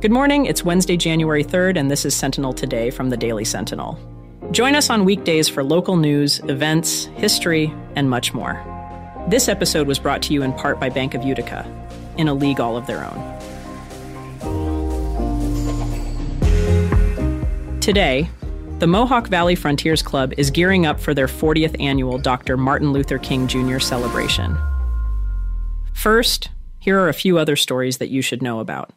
Good morning, it's Wednesday, January 3rd, and this is Sentinel Today from the Daily Sentinel. Join us on weekdays for local news, events, history, and much more. This episode was brought to you in part by Bank of Utica, in a league all of their own. Today, the Mohawk Valley Frontiers Club is gearing up for their 40th annual Dr. Martin Luther King, Jr. celebration. First, here are a few other stories that you should know about.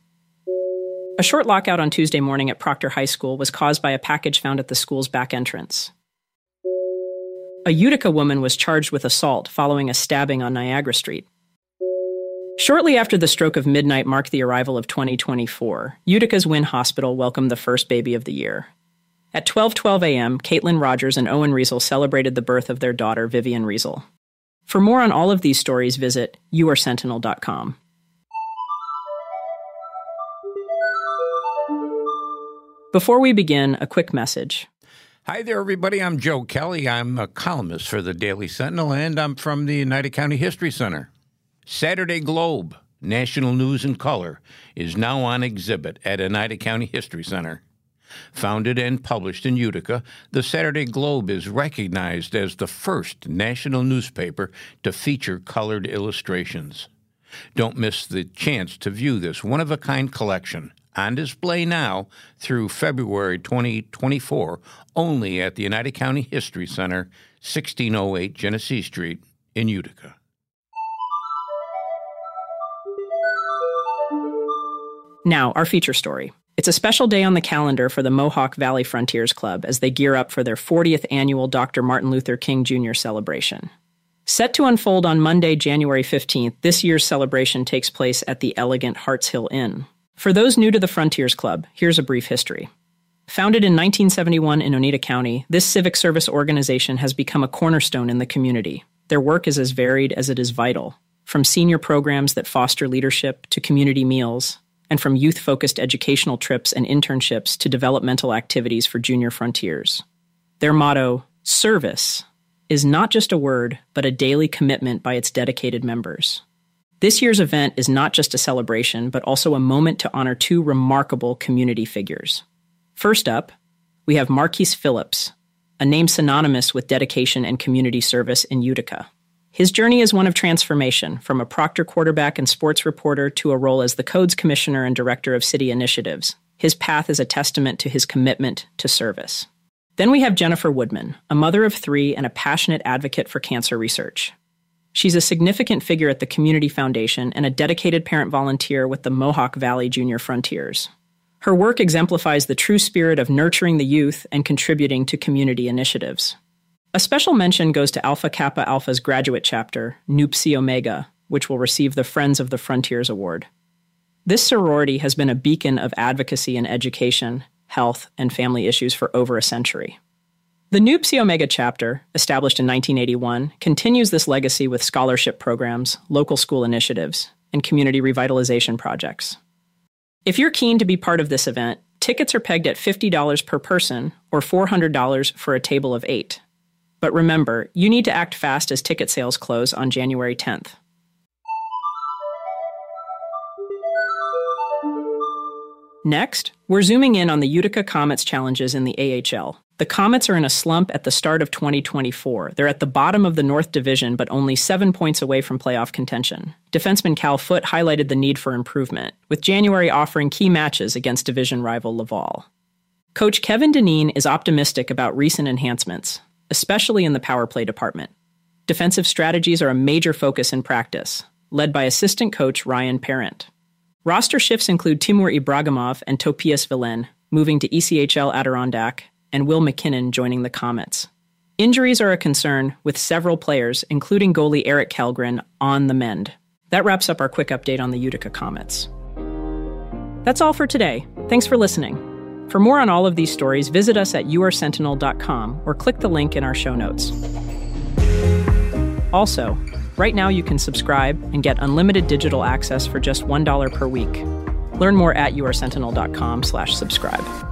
A short lockout on Tuesday morning at Proctor High School was caused by a package found at the school's back entrance. A Utica woman was charged with assault following a stabbing on Niagara Street. Shortly after the stroke of midnight marked the arrival of 2024, Utica's Wynn Hospital welcomed the first baby of the year. At 12:12 a.m., Caitlin Rogers and Owen Riesel celebrated the birth of their daughter, Vivian Riesel. For more on all of these stories, visit URSentinel.com. Before we begin, a quick message. Hi there, everybody. I'm Joe Kelly. I'm a columnist for the Daily Sentinel, and I'm from the United County History Center. Saturday Globe, National News in Color, is now on exhibit at Oneida County History Center. Founded and published in Utica, the Saturday Globe is recognized as the first national newspaper to feature colored illustrations. Don't miss the chance to view this one-of-a-kind collection, on display now through February 2024, only at the United County History Center, 1608 Genesee Street in Utica. Now, our feature story. It's a special day on the calendar for the Mohawk Valley Frontiers Club as they gear up for their 40th annual Dr. Martin Luther King, Jr. celebration. Set to unfold on Monday, January 15th, this year's celebration takes place at the elegant Hearts Hill Inn. For those new to the Frontiers Club, here's a brief history. Founded in 1971 in Oneida County, this civic service organization has become a cornerstone in the community. Their work is as varied as it is vital, from senior programs that foster leadership to community meals, and from youth-focused educational trips and internships to developmental activities for junior frontiers. Their motto, service, is not just a word, but a daily commitment by its dedicated members. This year's event is not just a celebration, but also a moment to honor two remarkable community figures. First up, we have Marquise Phillips, a name synonymous with dedication and community service in Utica. His journey is one of transformation, from a Proctor quarterback and sports reporter to a role as the Codes Commissioner and Director of City Initiatives. His path is a testament to his commitment to service. Then we have Jennifer Woodman, a mother of three and a passionate advocate for cancer research. She's a significant figure at the Community Foundation and a dedicated parent volunteer with the Mohawk Valley Junior Frontiers. Her work exemplifies the true spirit of nurturing the youth and contributing to community initiatives. A special mention goes to Alpha Kappa Alpha's graduate chapter, Nu Psi Omega, which will receive the Friends of the Frontiers Award. This sorority has been a beacon of advocacy in education, health, and family issues for over a century. The Nu Psi Omega chapter, established in 1981, continues this legacy with scholarship programs, local school initiatives, and community revitalization projects. If you're keen to be part of this event, tickets are pegged at $50 per person or $400 for a table of 8. But remember, you need to act fast as ticket sales close on January 10th. Next, we're zooming in on the Utica Comets challenges in the AHL. The Comets are in a slump at the start of 2024. They're at the bottom of the North Division, but only 7 points away from playoff contention. Defenseman Cal Foote highlighted the need for improvement, with January offering key matches against division rival Laval. Coach Kevin Dineen is optimistic about recent enhancements, especially in the power play department. Defensive strategies are a major focus in practice, led by assistant coach Ryan Parent. Roster shifts include Timur Ibragimov and Topias Vilén, moving to ECHL Adirondack, and Will McKinnon joining the Comets. Injuries are a concern, with several players, including goalie Eric Kalgren, on the mend. That wraps up our quick update on the Utica Comets. That's all for today. Thanks for listening. For more on all of these stories, visit us at URSentinel.com or click the link in our show notes. Also, right now you can subscribe and get unlimited digital access for just $1 per week. Learn more at URSentinel.com/subscribe.